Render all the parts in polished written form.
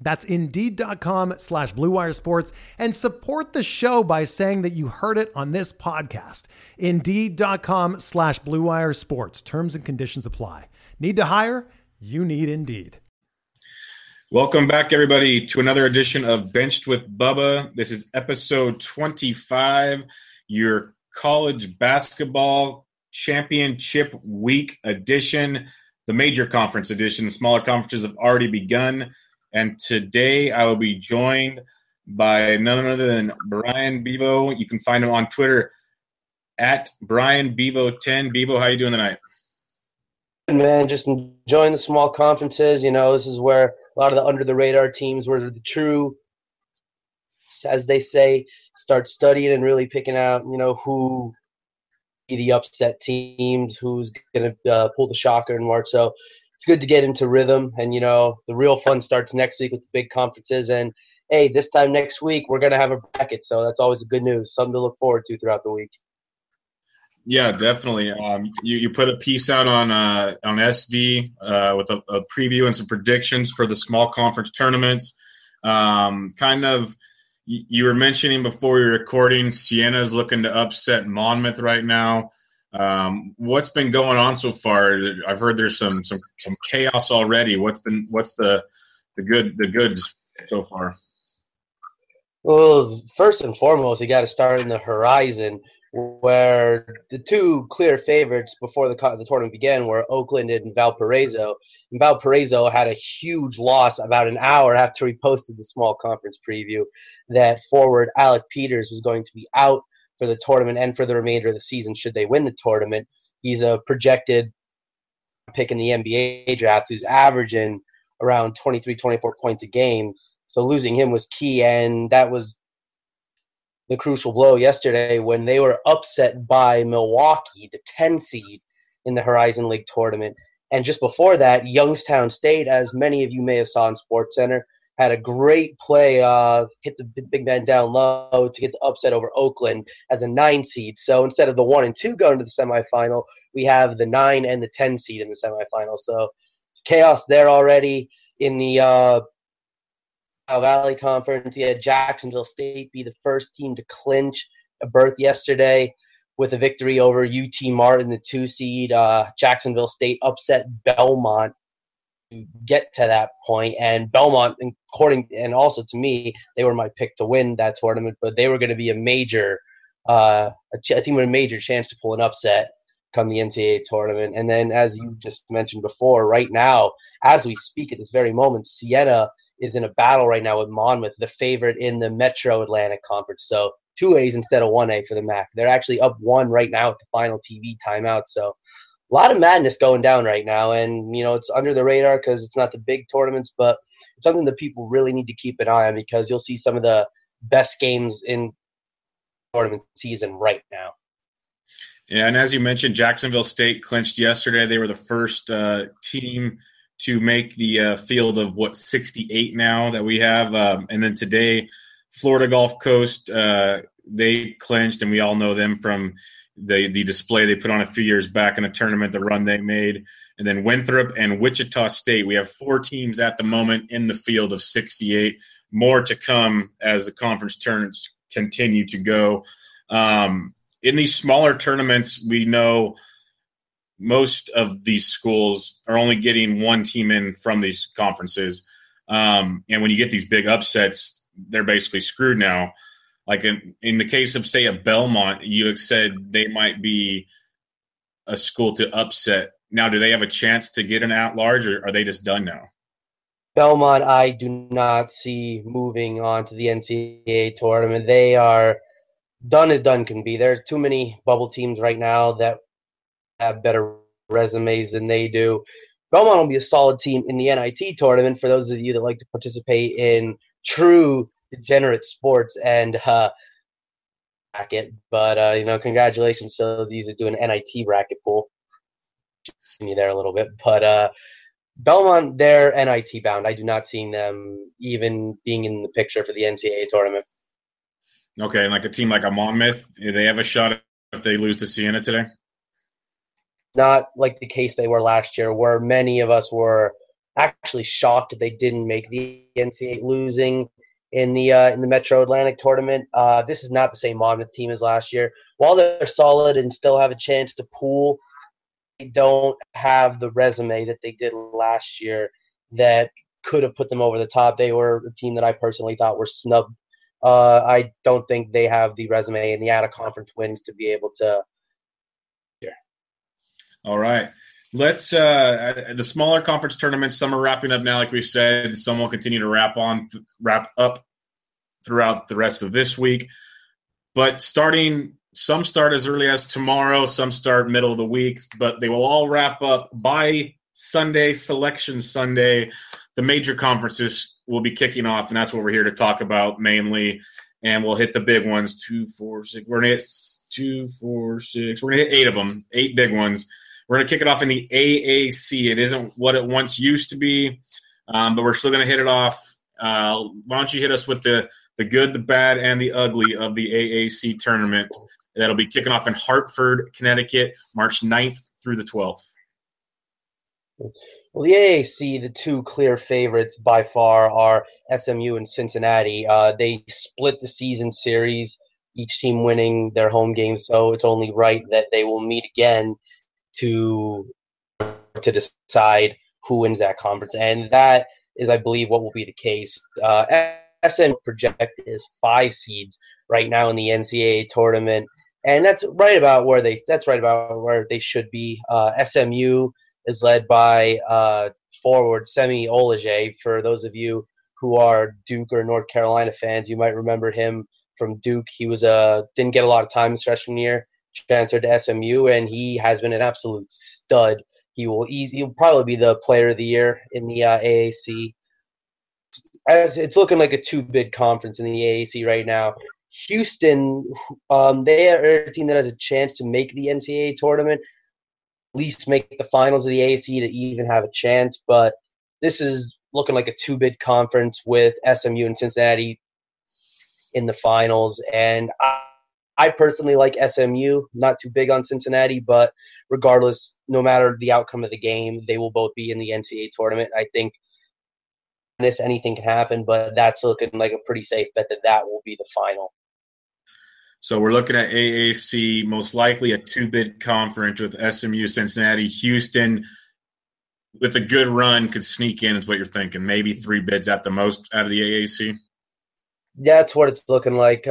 That's Indeed.com/BlueWire Sports. And support the show by saying that you heard it on this podcast. Indeed.com/BlueWire Sports. Terms and conditions apply. Need to hire? You need Indeed. Welcome back, everybody, to another edition of Benched with Bubba. This is episode 25, your college basketball championship week edition, the major conference edition. Smaller conferences have already begun. And today I will be joined by none other than Brian Bevo. You can find him on Twitter at Brian Bevo 10. Bevo, how you doing tonight? Man, just enjoying the small conferences. You know, this is where a lot of the under-the-radar teams, where the true, as they say, start studying and really picking out, you know, who the upset teams, who's going to pull the shocker and more. So it's good to get into rhythm, and, you know, the real fun starts next week with the big conferences. And, hey, this time next week we're going to have a bracket, so that's always good news, something to look forward to throughout the week. Yeah, definitely. You put a piece out on SD with a preview and some predictions for the small conference tournaments. Kind of you were mentioning before we were recording, Sienna's looking to upset Monmouth right now. What's been going on so far? I've heard there's some chaos already. What's the goods so far? Well, first and foremost, you got to start in the horizon, where the two clear favorites before the tournament began were Oakland and Valparaiso. And Valparaiso had a huge loss about an hour after we posted the small conference preview that forward Alec Peters was going to be out for the tournament and for the remainder of the season should they win the tournament. He's a projected pick in the NBA draft who's averaging around 23, 24 points a game. So losing him was key, and that was the crucial blow yesterday when they were upset by Milwaukee, the 10 seed in the Horizon League tournament. And just before that, Youngstown State, as many of you may have saw on SportsCenter, had a great play, hit the big man down low to get the upset over Oakland as a 9 seed. So instead of the 1 and 2 going to the semifinal, we have the 9 and the 10 seed in the semifinal. So chaos there already. In the Valley Conference, you had Jacksonville State be the first team to clinch a berth yesterday with a victory over UT Martin, the 2 seed. Jacksonville State upset Belmont to get to that point, and Belmont, and also to me, they were my pick to win that tournament, but they were going to be a major chance to pull an upset come the NCAA tournament. And then, as you just mentioned before, right now, as we speak at this very moment, Siena is in a battle right now with Monmouth, the favorite in the Metro Atlantic Conference. So 2A's instead of 1A for the MAC. They're actually up 1 right now with the final TV timeout. So a lot of madness going down right now, and, you know, it's under the radar because it's not the big tournaments, but it's something that people really need to keep an eye on because you'll see some of the best games in tournament season right now. Yeah, and as you mentioned, Jacksonville State clinched yesterday. They were the first team to make the field of, 68 now that we have. And then today, Florida Gulf Coast, they clinched, and we all know them from – the display they put on a few years back in a tournament, the run they made. And then Winthrop and Wichita State. We have 4 teams at the moment in the field of 68. More to come as the conference tournaments continue to go. In these smaller tournaments, we know most of these schools are only getting 1 team in from these conferences. And when you get these big upsets, they're basically screwed now. Like in the case of, say, a Belmont, you said they might be a school to upset. Now, do they have a chance to get an at-large, or are they just done now? Belmont, I do not see moving on to the NCAA tournament. They are done as done can be. There's too many bubble teams right now that have better resumes than they do. Belmont will be a solid team in the NIT tournament for those of you that like to participate in true degenerate sports and bracket. But, you know, congratulations. So these are doing NIT bracket pool. You there a little bit. But Belmont, they're NIT bound. I do not see them even being in the picture for the NCAA tournament. Okay, and like a team like a Monmouth, do they have a shot if they lose to Siena today? Not like the case they were last year, where many of us were actually shocked that they didn't make the NCAA, losing in the Metro Atlantic tournament. This is not the same Monmouth team as last year. While they're solid and still have a chance to pool, they don't have the resume that they did last year that could have put them over the top. They were a team that I personally thought were snubbed. I don't think they have the resume and the out-of-conference wins to be able to. Yeah. All right. Let's the smaller conference tournaments, some are wrapping up now, like we've said. Some will continue to wrap up throughout the rest of this week. But some start as early as tomorrow, some start middle of the week, but they will all wrap up by Sunday, Selection Sunday. The major conferences will be kicking off, and that's what we're here to talk about mainly. And we'll hit the big ones, 2, 4, 6. We're going to hit 2, 4, 6. We're going to hit 8 of them, 8 big ones. We're going to kick it off in the AAC. It isn't what it once used to be, but we're still going to hit it off. Why don't you hit us with the good, the bad, and the ugly of the AAC tournament? That'll be kicking off in Hartford, Connecticut, March 9th through the 12th. Well, the AAC, the two clear favorites by far are SMU and Cincinnati. They split the season series, each team winning their home game, so it's only right that they will meet again to decide who wins that conference. And that is, I believe, what will be the case. SMU project is 5 seeds right now in the NCAA tournament, and that's right about where they should be. SMU is led by forward Semi Olajé. For those of you who are Duke or North Carolina fans, you might remember him from Duke. He didn't get a lot of time his freshman year, transferred to SMU, and he has been an absolute stud. He'll probably be the player of the year in the AAC. As it's looking like a 2-bid conference in the AAC right now. Houston, they are a team that has a chance to make the NCAA tournament, at least make the finals of the AAC to even have a chance. But this is looking like a 2-bid conference with SMU and Cincinnati in the finals. And I personally like SMU, not too big on Cincinnati, but regardless, no matter the outcome of the game, they will both be in the NCAA tournament. I think anything can happen, but that's looking like a pretty safe bet that will be the final. So we're looking at AAC, most likely a 2-bid conference with SMU, Cincinnati, Houston. With a good run, could sneak in is what you're thinking. Maybe 3 bids at the most out of the AAC. That's what it's looking like.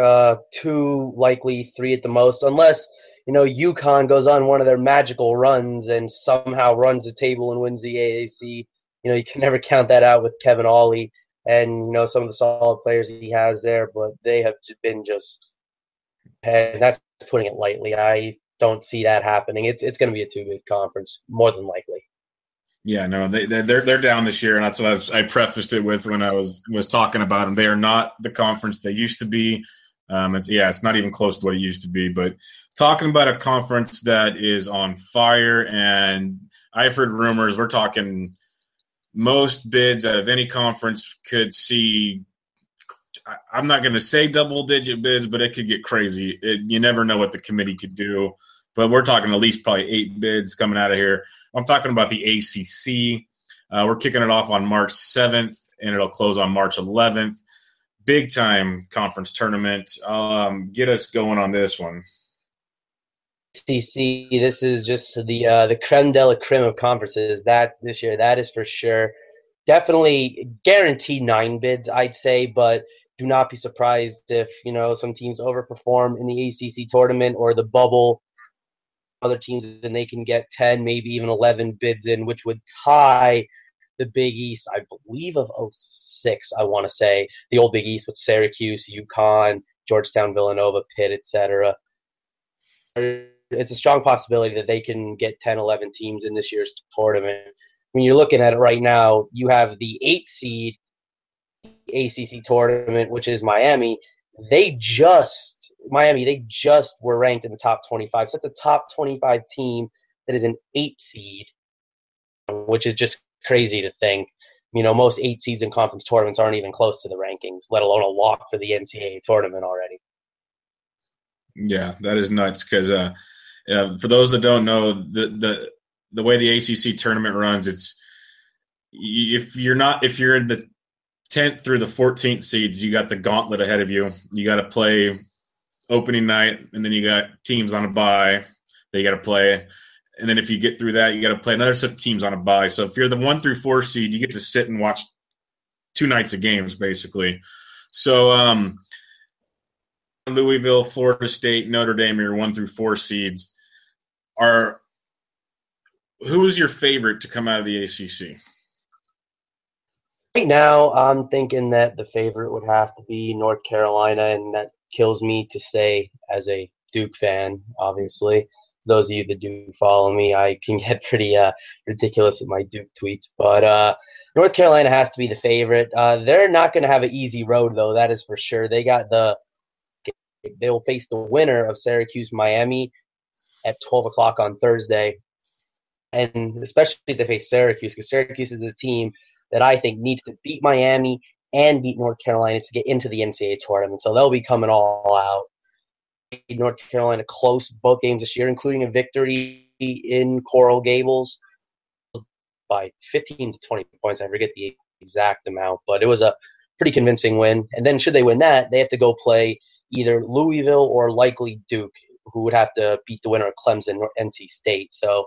2 likely, 3 at the most, unless UConn goes on one of their magical runs and somehow runs the table and wins the AAC. You can never count that out with Kevin Ollie and, some of the solid players he has there, but they have been just – and that's putting it lightly. I don't see that happening. It's going to be a 2-bid conference, more than likely. Yeah, no, they're down this year, and that's what I prefaced it with when I was talking about them. They are not the conference they used to be. It's not even close to what it used to be, but talking about a conference that is on fire, and I've heard rumors. We're talking – most bids out of any conference could see – I'm not going to say double-digit bids, but it could get crazy. You never know what the committee could do. But we're talking at least probably 8 bids coming out of here. I'm talking about the ACC. We're kicking it off on March 7th, and it'll close on March 11th. Big-time conference tournament. Get us going on this one. ACC, this is just the creme de la creme of conferences that this year. That is for sure. Definitely guaranteed 9 bids, I'd say, but do not be surprised if some teams overperform in the ACC tournament or the bubble. other teams, and they can get 10, maybe even 11 bids in, which would tie the Big East, I believe, of 06, I want to say, the old Big East with Syracuse, UConn, Georgetown, Villanova, Pitt, etc. It's a strong possibility that they can get 10, 11 teams in this year's tournament. When you're looking at it right now, you have the 8th seed ACC tournament, which is Miami. They just were ranked in the top 25. So that's a top 25 team that is an 8 seed, which is just crazy to think. You know, most 8 seeds in conference tournaments aren't even close to the rankings, let alone a lock for the NCAA tournament already. Yeah, that is nuts because for those that don't know, the way the ACC tournament runs, it's if you're in the 10th through the 14th seeds, you got the gauntlet ahead of you. You got to play opening night, and then you got teams on a bye that you got to play. And then if you get through that, you got to play another set of teams on a bye. So if you're the 1 through 4 seed, you get to sit and watch 2 nights of games, basically. So Louisville, Florida State, Notre Dame, your 1 through 4 seeds. Who is your favorite to come out of the ACC? Right now, I'm thinking that the favorite would have to be North Carolina, and that kills me to say as a Duke fan, obviously. For those of you that do follow me, I can get pretty ridiculous with my Duke tweets. But North Carolina has to be the favorite. They're not going to have an easy road, though, that is for sure. They will face the winner of Syracuse-Miami at 12 o'clock on Thursday, and especially if they face Syracuse, because Syracuse is a team that I think needs to beat Miami and beat North Carolina to get into the NCAA tournament. So they'll be coming all out. North Carolina close both games this year, including a victory in Coral Gables by 15 to 20 points. I forget the exact amount, but it was a pretty convincing win. And then should they win that, they have to go play either Louisville or likely Duke, who would have to beat the winner of Clemson or NC State. So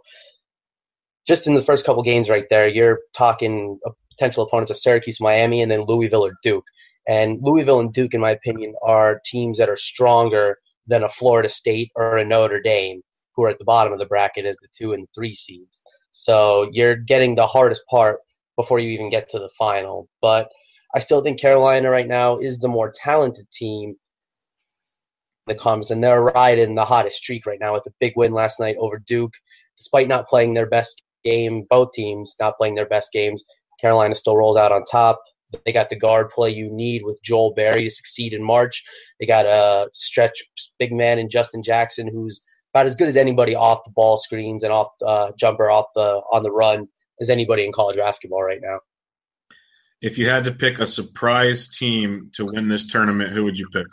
just in the first couple games right there, you're talking potential opponents of Syracuse, Miami, and then Louisville or Duke. And Louisville and Duke, in my opinion, are teams that are stronger than a Florida State or a Notre Dame, who are at the bottom of the bracket as the 2 and 3 seeds. So you're getting the hardest part before you even get to the final. But I still think Carolina right now is the more talented team in the conference, and they're riding the hottest streak right now with a big win last night over Duke. Despite not playing their best game, both teams not playing their best games, Carolina still rolls out on top. They got the guard play you need with Joel Berry to succeed in March. They got a stretch big man in Justin Jackson, who's about as good as anybody off the ball screens and off jumper on the run as anybody in college basketball right now. If you had to pick a surprise team to win this tournament, who would you pick?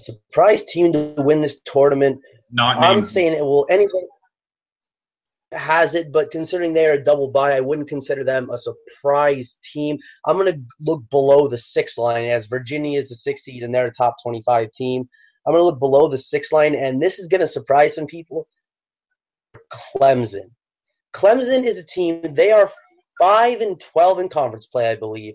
Surprise team to win this tournament? Not named. I'm saying it will. Anybody has it, but considering they are a double bye, I wouldn't consider them a surprise team. I'm going to look below the 6 line, as Virginia is the 6th seed and they're a top 25 team. I'm going to look below the 6 line, and this is going to surprise some people. Clemson. Clemson is a team, they are 5-12 in conference play, I believe.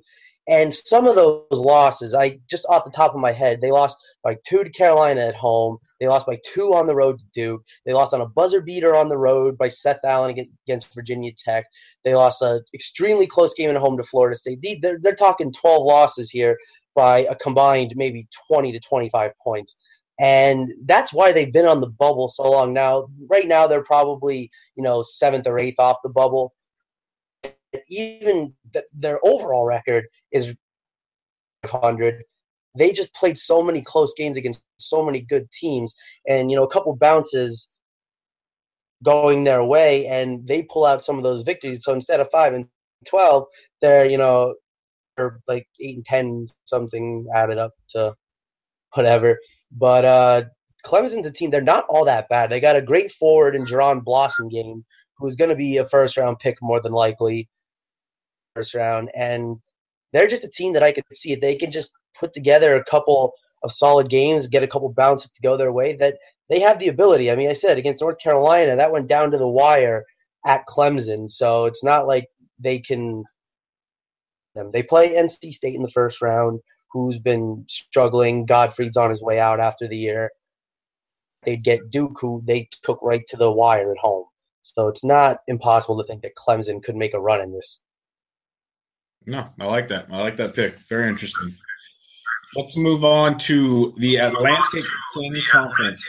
And some of those losses, I just off the top of my head, they lost by 2 to Carolina at home. They lost by 2 on the road to Duke. They lost on a buzzer beater on the road by Seth Allen against Virginia Tech. They lost an extremely close game at home to Florida State. They're talking 12 losses here by a combined maybe 20 to 25 points. And that's why they've been on the bubble so long now. Right now they're probably, 7th or 8th off the bubble. Even their overall record is 500. They just played so many close games against so many good teams, and a couple bounces going their way, and they pull out some of those victories. So instead of 5-12, they're they're like 8-10 something added up to whatever. But Clemson's a team; they're not all that bad. They got a great forward in Jerron Blossomgame, who's going to be a first-round pick more than likely, and they're just a team that I could see if they can just put together a couple of solid games, get a couple bounces to go their way, that they have the ability. I mean, I said against North Carolina, that went down to the wire at Clemson, so it's not like they can – they play NC State in the first round, who's been struggling. Godfrey's on his way out after the year. they'd get Duke, who they took right to the wire at home. So it's not impossible to think that Clemson could make a run in this. No, I like that. I like that pick. Very interesting. Let's move on to the Atlantic 10 Conference.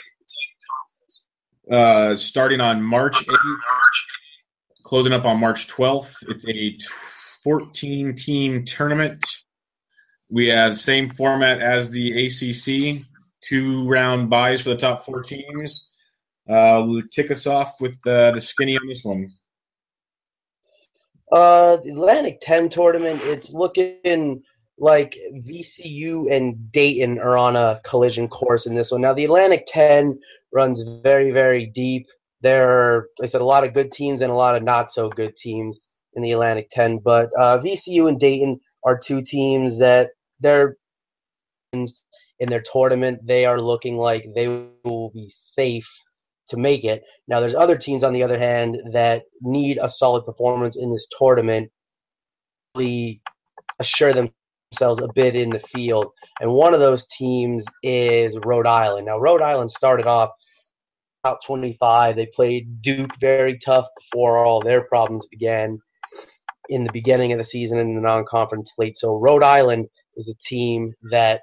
Starting on March 8th, closing up on March 12th. It's a 14-team tournament. We have same format as the ACC, 2-round byes for the top 4 teams. We'll kick us off with the skinny on this one. The Atlantic 10 tournament, it's looking like VCU and Dayton are on a collision course in this one. Now, the Atlantic 10 runs very, very deep. There are, like I said, a lot of good teams and a lot of not-so-good teams in the Atlantic 10, but VCU and Dayton are two teams that they're in their tournament. They are looking like they will be safe to make it. Now, there's other teams, on the other hand, that need a solid performance in this tournament to really assure themselves a bit in the field. And one of those teams is Rhode Island. Now, Rhode Island started off top 25. They played Duke very tough before all their problems began in the beginning of the season in the non-conference slate. So Rhode Island is a team that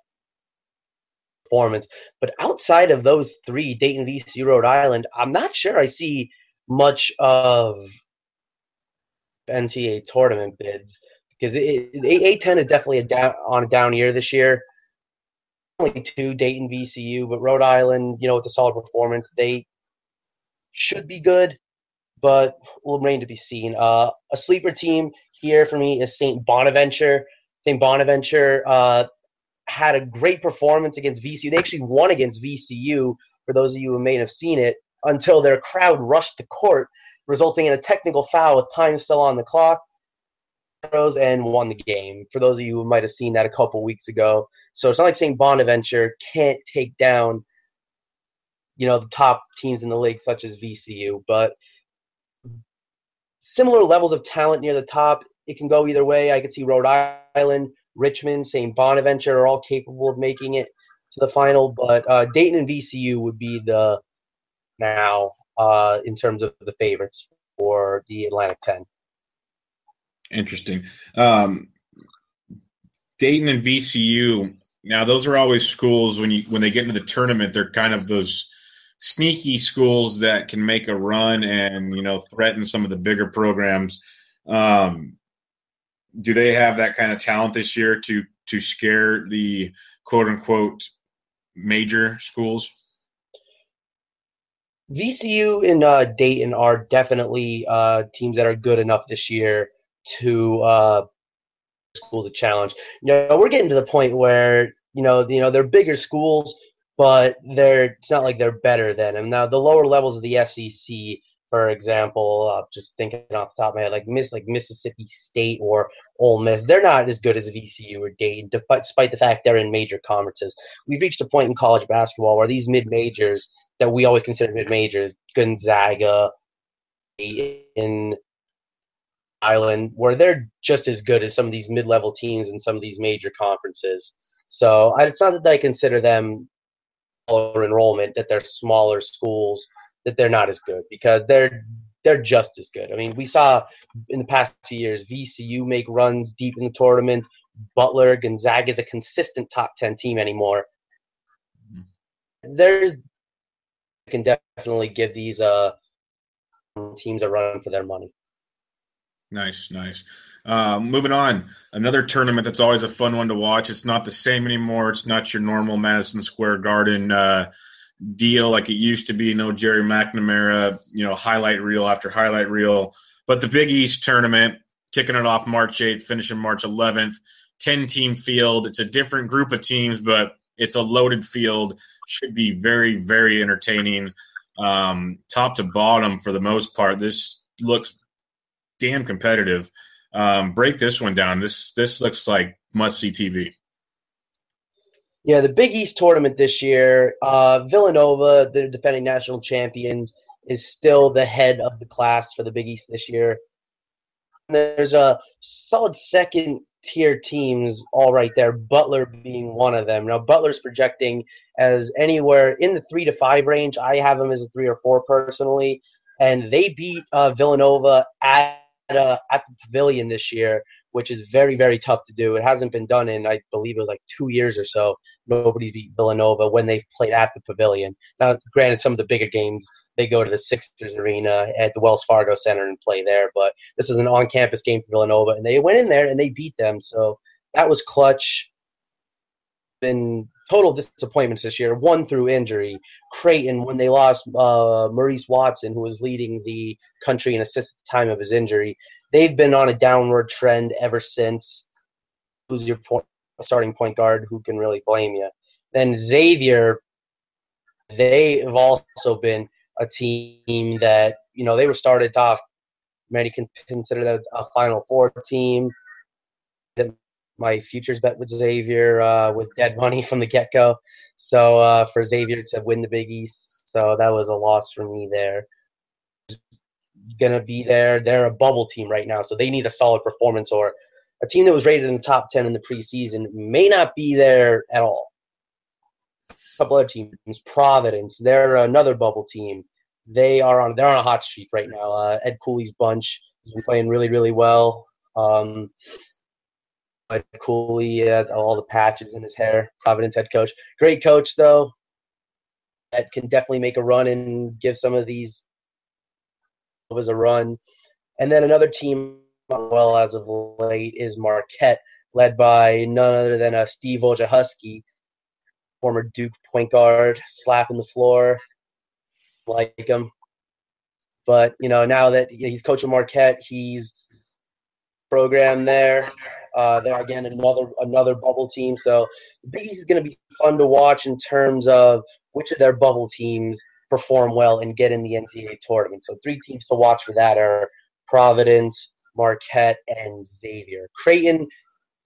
performance. But outside of those three, Dayton, VCU, Rhode Island, I'm not sure I see much of NCAA tournament bids because A10 is definitely on a down year this year. Only two, Dayton, VCU, but Rhode Island, with a solid performance, they should be good, but will remain to be seen. A sleeper team here for me is St. Bonaventure. St. Bonaventure had a great performance against VCU. They actually won against VCU, for those of you who may have seen it, until their crowd rushed to court, resulting in a technical foul with time still on the clock, and won the game, for those of you who might have seen that a couple weeks ago. So it's not like St. Bonaventure can't take down, the top teams in the league, such as VCU, but similar levels of talent near the top. It can go either way. I could see Rhode Island, Richmond, St. Bonaventure are all capable of making it to the final, but Dayton and VCU would be in terms of the favorites for the Atlantic 10. Interesting. Dayton and VCU. Now, those are always schools when they get into the tournament, they're kind of those sneaky schools that can make a run and threaten some of the bigger programs. Do they have that kind of talent this year to scare the quote unquote major schools? VCU and Dayton are definitely teams that are good enough this year to schools a challenge. We're getting to the point where they're bigger schools, but it's not like they're better than them. Now the lower levels of the SEC, for example, just thinking off the top of my head, like Mississippi State or Ole Miss, they're not as good as VCU or Dayton, despite the fact they're in major conferences. We've reached a point in college basketball where these mid majors that we always consider mid majors, Gonzaga, Dayton, Island, where they're just as good as some of these mid-level teams in some of these major conferences. So it's not that I consider them lower enrollment, that they're smaller schools, that they're not as good, because they're just as good. I mean, we saw in the past 2 years VCU make runs deep in the tournament. Butler, Gonzaga is a consistent top 10 team anymore. You can definitely give these teams a run for their money. Nice. Moving on, another tournament that's always a fun one to watch. It's not the same anymore. It's not your normal Madison Square Garden deal like it used to be. No Jerry McNamara, highlight reel after highlight reel. But the Big East tournament, kicking it off March 8th, finishing March 11th, 10-team field. It's a different group of teams, but it's a loaded field. Should be very, very entertaining, top to bottom for the most part. This looks damn competitive. Break this one down. This looks like must-see TV. Yeah, the Big East tournament this year, Villanova, the defending national champions, is still the head of the class for the Big East this year. there's a solid second-tier teams all right there, Butler being one of them. Now, Butler's projecting as anywhere in the 3 to 5 range. I have them as a 3 or 4 personally. And they beat Villanova at the Pavilion this year, which is very, very tough to do. It hasn't been done in, I believe it was like 2 years or so. Nobody's beat Villanova when they've played at the Pavilion. Now, granted, some of the bigger games, they go to the Sixers Arena at the Wells Fargo Center and play there. But this is an on-campus game for Villanova, and they went in there and they beat them. So that was clutch. Been total disappointments this year, one through injury. Creighton, when they lost Maurice Watson, who was leading the country in assists at the time of his injury, they've been on a downward trend ever since. Who's your starting point guard? Who can really blame you? Then Xavier, they have also been a team that, you know, they were started off, many can consider that a Final Four team. My futures bet with Xavier with dead money from the get-go. So for Xavier to win the Big East, so that was a loss for me there. Going to be there. They're a bubble team right now, so they need a solid performance, or a team that was rated in the top 10 in the preseason may not be there at all. A couple other teams, Providence, they're another bubble team. They're on a hot streak right now. Ed Cooley's bunch has been playing really, really well. Ed Cooley had all the patches in his hair. Providence head coach. Great coach, though, that can definitely make a run and give some of these was a run. And then another team, well, as of late, is Marquette, led by none other than Steve Wojciechowski, former Duke point guard, slapping the floor like him. But, you know, now that he's coaching Marquette, he's program there. They're, again, another bubble team. So the Big East is going to be fun to watch in terms of which of their bubble teams perform well and get in the NCAA tournament. So 3 teams to watch for that are Providence, Marquette, and Xavier. Creighton,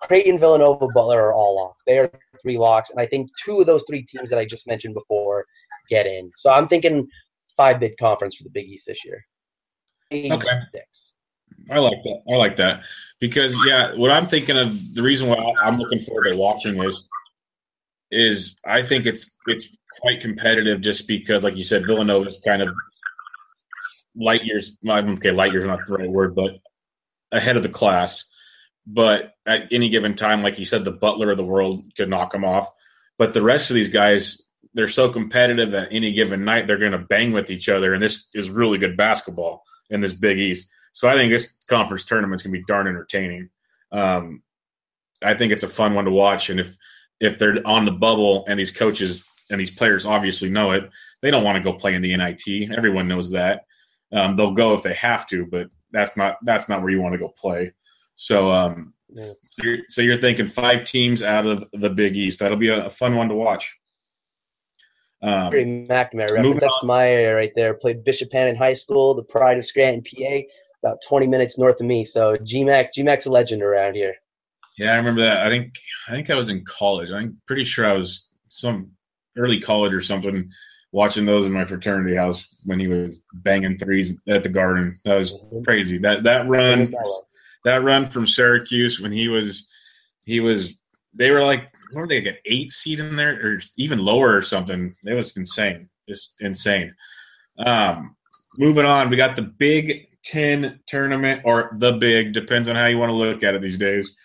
Villanova, Butler are all locks. They are 3 locks, and I think 2 of those 3 teams that I just mentioned before get in. So I'm thinking 5-bid conference for the Big East this year. 8-6. I like that. Because, yeah, what I'm thinking of, the reason why I'm looking forward to watching this is I think it's quite competitive just because, like you said, Villanova's kind of light years not the right word, but ahead of the class. But at any given time, like you said, the Butler of the world could knock them off. But the rest of these guys, they're so competitive that any given night they're going to bang with each other, and this is really good basketball in this Big East. So I think this conference tournament's going to be darn entertaining. I think it's a fun one to watch. And if they're on the bubble and these coaches and these players obviously know it, they don't want to go play in the NIT. Everyone knows that. They'll go if they have to, but that's not where you want to go play. So you're thinking 5 teams out of the Big East. That'll be a fun one to watch. McNamara reference. That's my area right there. Played Bishop Hannon High School, the pride of Scranton, PA. About 20 minutes north of me, so G-Mac's a legend around here. Yeah, I remember that. I think I was in college. I'm pretty sure I was some early college or something, watching those in my fraternity house when he was banging threes at the Garden. That was crazy. That run from Syracuse when he was. They were like, what were they, like an 8 seed in there, or even lower or something? It was insane, just insane. Moving on, we got the Big Ten tournament, or the Big, depends on how you want to look at it these days.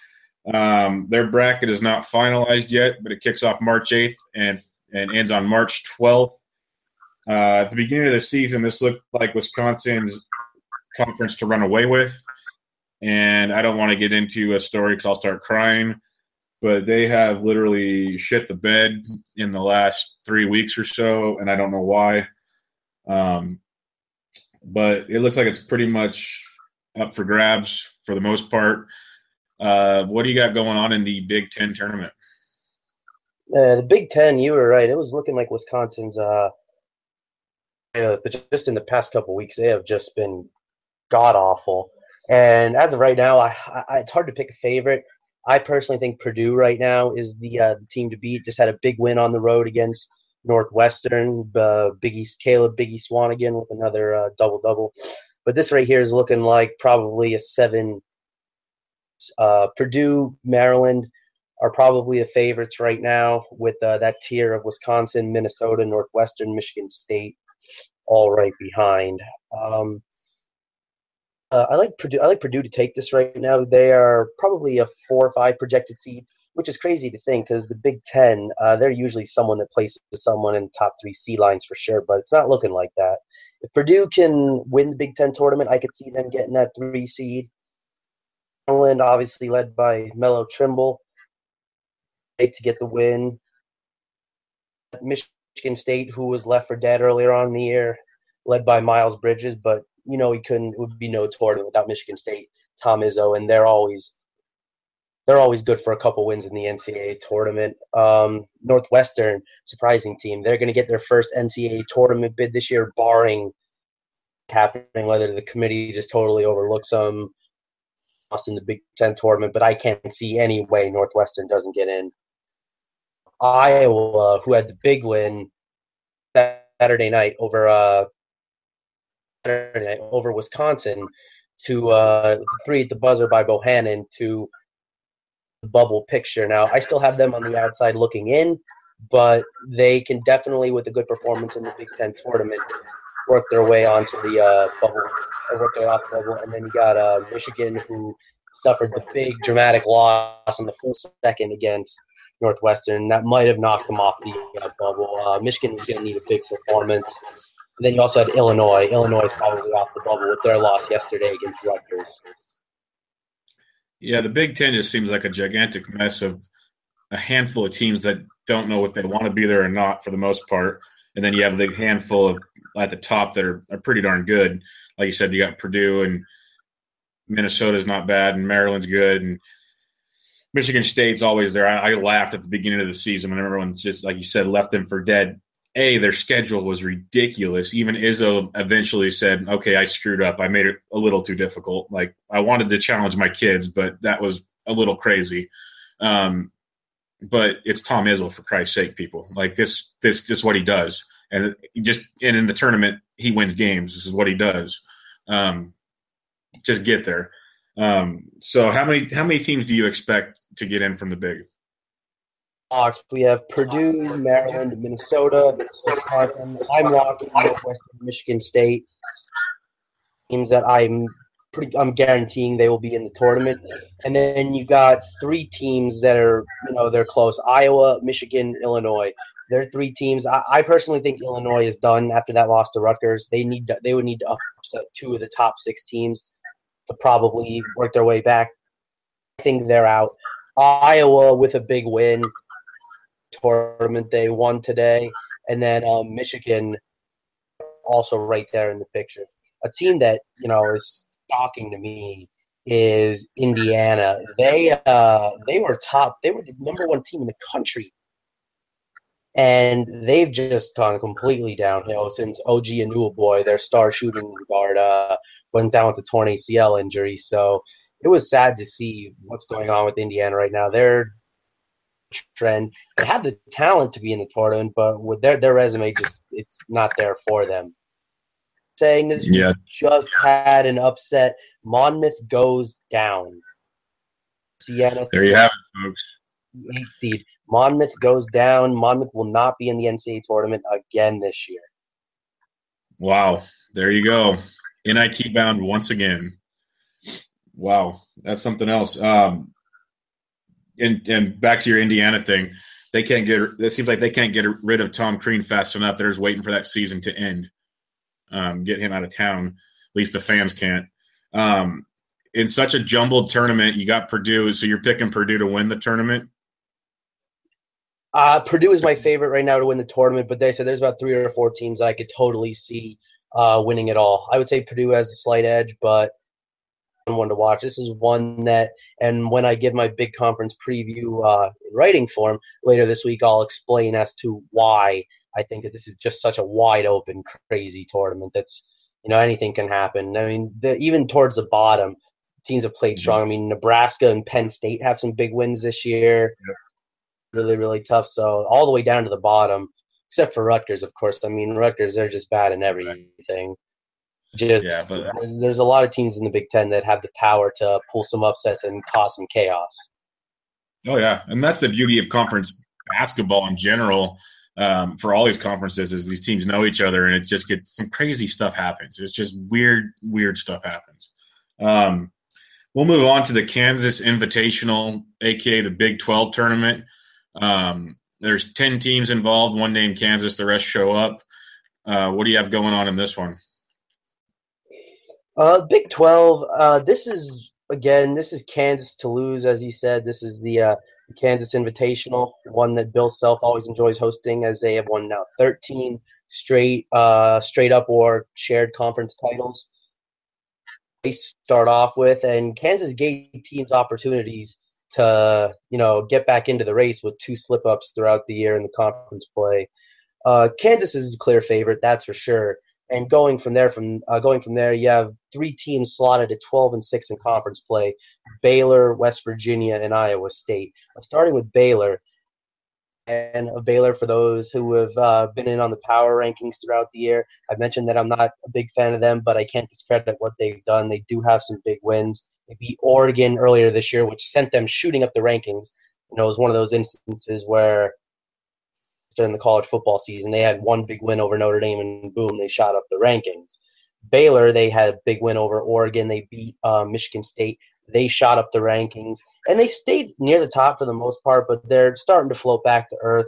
Their bracket is not finalized yet, but it kicks off March 8th and ends on March 12th. At the beginning of the season, this looked like Wisconsin's conference to run away with, and I don't want to get into a story because I'll start crying, but they have literally shit the bed in the last 3 weeks or so, and I don't know why. But it looks like it's pretty much up for grabs for the most part. What do you got going on in the Big Ten tournament? The Big Ten, you were right. It was looking like Wisconsin's but just in the past couple of weeks, they have just been god-awful. And as of right now, I it's hard to pick a favorite. I personally think Purdue right now is the team to beat. Just had a big win on the road against Northwestern, Big East Caleb Swanigan with another double-double. But this right here is looking like probably a 7 Purdue, Maryland are probably the favorites right now, with that tier of Wisconsin, Minnesota, Northwestern, Michigan State all right behind. I like Purdue to take this right now. They are probably a 4 or 5 projected seed, which is crazy to think because the Big Ten, they're usually someone that places someone in the top 3 seed lines for sure, but it's not looking like that. If Purdue can win the Big Ten tournament, I could see them getting that 3 seed. Maryland, obviously led by Melo Trimble, to get the win. Michigan State, who was left for dead earlier on in the year, led by Miles Bridges, but you know, it would be no tournament without Michigan State, Tom Izzo, and they're always good for a couple wins in the NCAA tournament. Northwestern, surprising team. They're going to get their first NCAA tournament bid this year, barring happening, whether the committee just totally overlooks them in the Big Ten tournament, but I can't see any way Northwestern doesn't get in. Iowa, who had the big win Saturday night over Wisconsin, to 3 at the buzzer by Bohannon to the bubble picture. Now, I still have them on the outside looking in, but they can definitely, with a good performance in the Big Ten tournament, work their way onto the bubble, work their off bubble. And then you got Michigan, who suffered the big dramatic loss in the first second against Northwestern. That might have knocked them off the bubble. Michigan was going to need a big performance. And then you also had Illinois. Illinois is probably off the bubble with their loss yesterday against Rutgers. Yeah, the Big Ten just seems like a gigantic mess of a handful of teams that don't know if they want to be there or not for the most part. And then you have a big handful of at the top that are pretty darn good. Like you said, you got Purdue, and Minnesota's not bad, and Maryland's good, and Michigan State's always there. I laughed at the beginning of the season when everyone just, like you said, left them for dead. Their schedule was ridiculous. Even Izzo eventually said, okay, I screwed up. I made it a little too difficult. Like, I wanted to challenge my kids, but that was a little crazy. But it's Tom Izzo, for Christ's sake, people. Like, this is what he does. And in the tournament, he wins games. This is what he does. Just get there. So how many teams do you expect to get in from the Big? We have Purdue, Maryland, Minnesota. I'm walking Northwestern, Michigan State. Teams that I'm guaranteeing they will be in the tournament. And then you got 3 teams that are, they're close: Iowa, Michigan, Illinois. They're 3 teams. I personally think Illinois is done after that loss to Rutgers. They would need to upset 2 of the top 6 teams to probably work their way back. I think they're out. Iowa with a big win. Tournament they won today, and then Michigan also right there in the picture. A team that is shocking to me is Indiana. They were top. They were the number 1 team in the country, and they've just gone completely downhill since OG Anuaboy, their star shooting guard, went down with a torn ACL injury. So it was sad to see what's going on with Indiana right now. They're trend. They have the talent to be in the tournament, but with their resume, just it's not there for them. Saying this, yeah. Just had an upset. Monmouth goes down. Sienna, there you have it, folks. 8 seed. Monmouth goes down. Monmouth will not be in the NCAA tournament again this year. Wow, there you go. NIT bound once again. Wow, that's something else. And back to your Indiana thing, it seems like they can't get rid of Tom Crean fast enough. They're just waiting for that season to end. Get him out of town. At least the fans can't. In such a jumbled tournament, you got Purdue, so you're picking Purdue to win the tournament? Purdue is my favorite right now to win the tournament, but they said there's about 3 or 4 teams that I could totally see winning it all. I would say Purdue has a slight edge, but one to watch. This is one that, and when I give my big conference preview in writing form later this week, I'll explain as to why I think that this is just such a wide open, crazy tournament that's, anything can happen. I mean, even towards the bottom, teams have played strong. I mean, Nebraska and Penn State have some big wins this year. Yeah. Really, really tough. So all the way down to the bottom, except for Rutgers, of course. I mean, Rutgers, they're just bad in everything. There's a lot of teams in the Big Ten that have the power to pull some upsets and cause some chaos. Oh, yeah. And that's the beauty of conference basketball in general, for all these conferences, is these teams know each other, and it just gets some crazy stuff happens. It's just weird stuff happens. We'll move on to the Kansas Invitational, a.k.a. the Big 12 tournament. There's 10 teams involved, one named Kansas, the rest show up. What do you have going on in this one? Big 12, this is Kansas to lose, as he said. This is the Kansas Invitational, one that Bill Self always enjoys hosting, as they have won now 13 straight up or shared conference titles. They start off with, and Kansas gave teams opportunities to, get back into the race with two slip-ups throughout the year in the conference play. Kansas is a clear favorite, that's for sure. And going from there, you have three teams slotted at 12-6 in conference play: Baylor, West Virginia, and Iowa State. I'm starting with Baylor, for those who have been in on the power rankings throughout the year. I mentioned that I'm not a big fan of them, but I can't discredit what they've done. They do have some big wins. They beat Oregon earlier this year, which sent them shooting up the rankings. It was one of those instances where, during the college football season, they had one big win over Notre Dame, and boom, they shot up the rankings. Baylor, they had a big win over Oregon. They beat Michigan State. They shot up the rankings, and they stayed near the top for the most part, but they're starting to float back to earth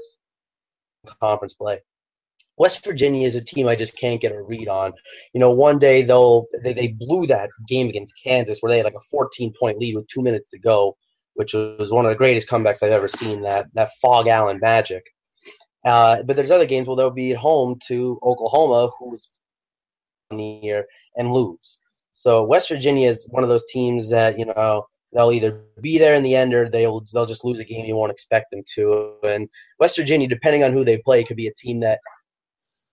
conference play. West Virginia is a team I just can't get a read on. One day they blew that game against Kansas where they had like a 14-point lead with 2 minutes to go, which was one of the greatest comebacks I've ever seen, that Fog Allen magic. But there's other games where they'll be at home to Oklahoma, who is on the year, and lose. So West Virginia is one of those teams that, they'll either be there in the end or they'll just lose a game you won't expect them to. And West Virginia, depending on who they play, could be a team that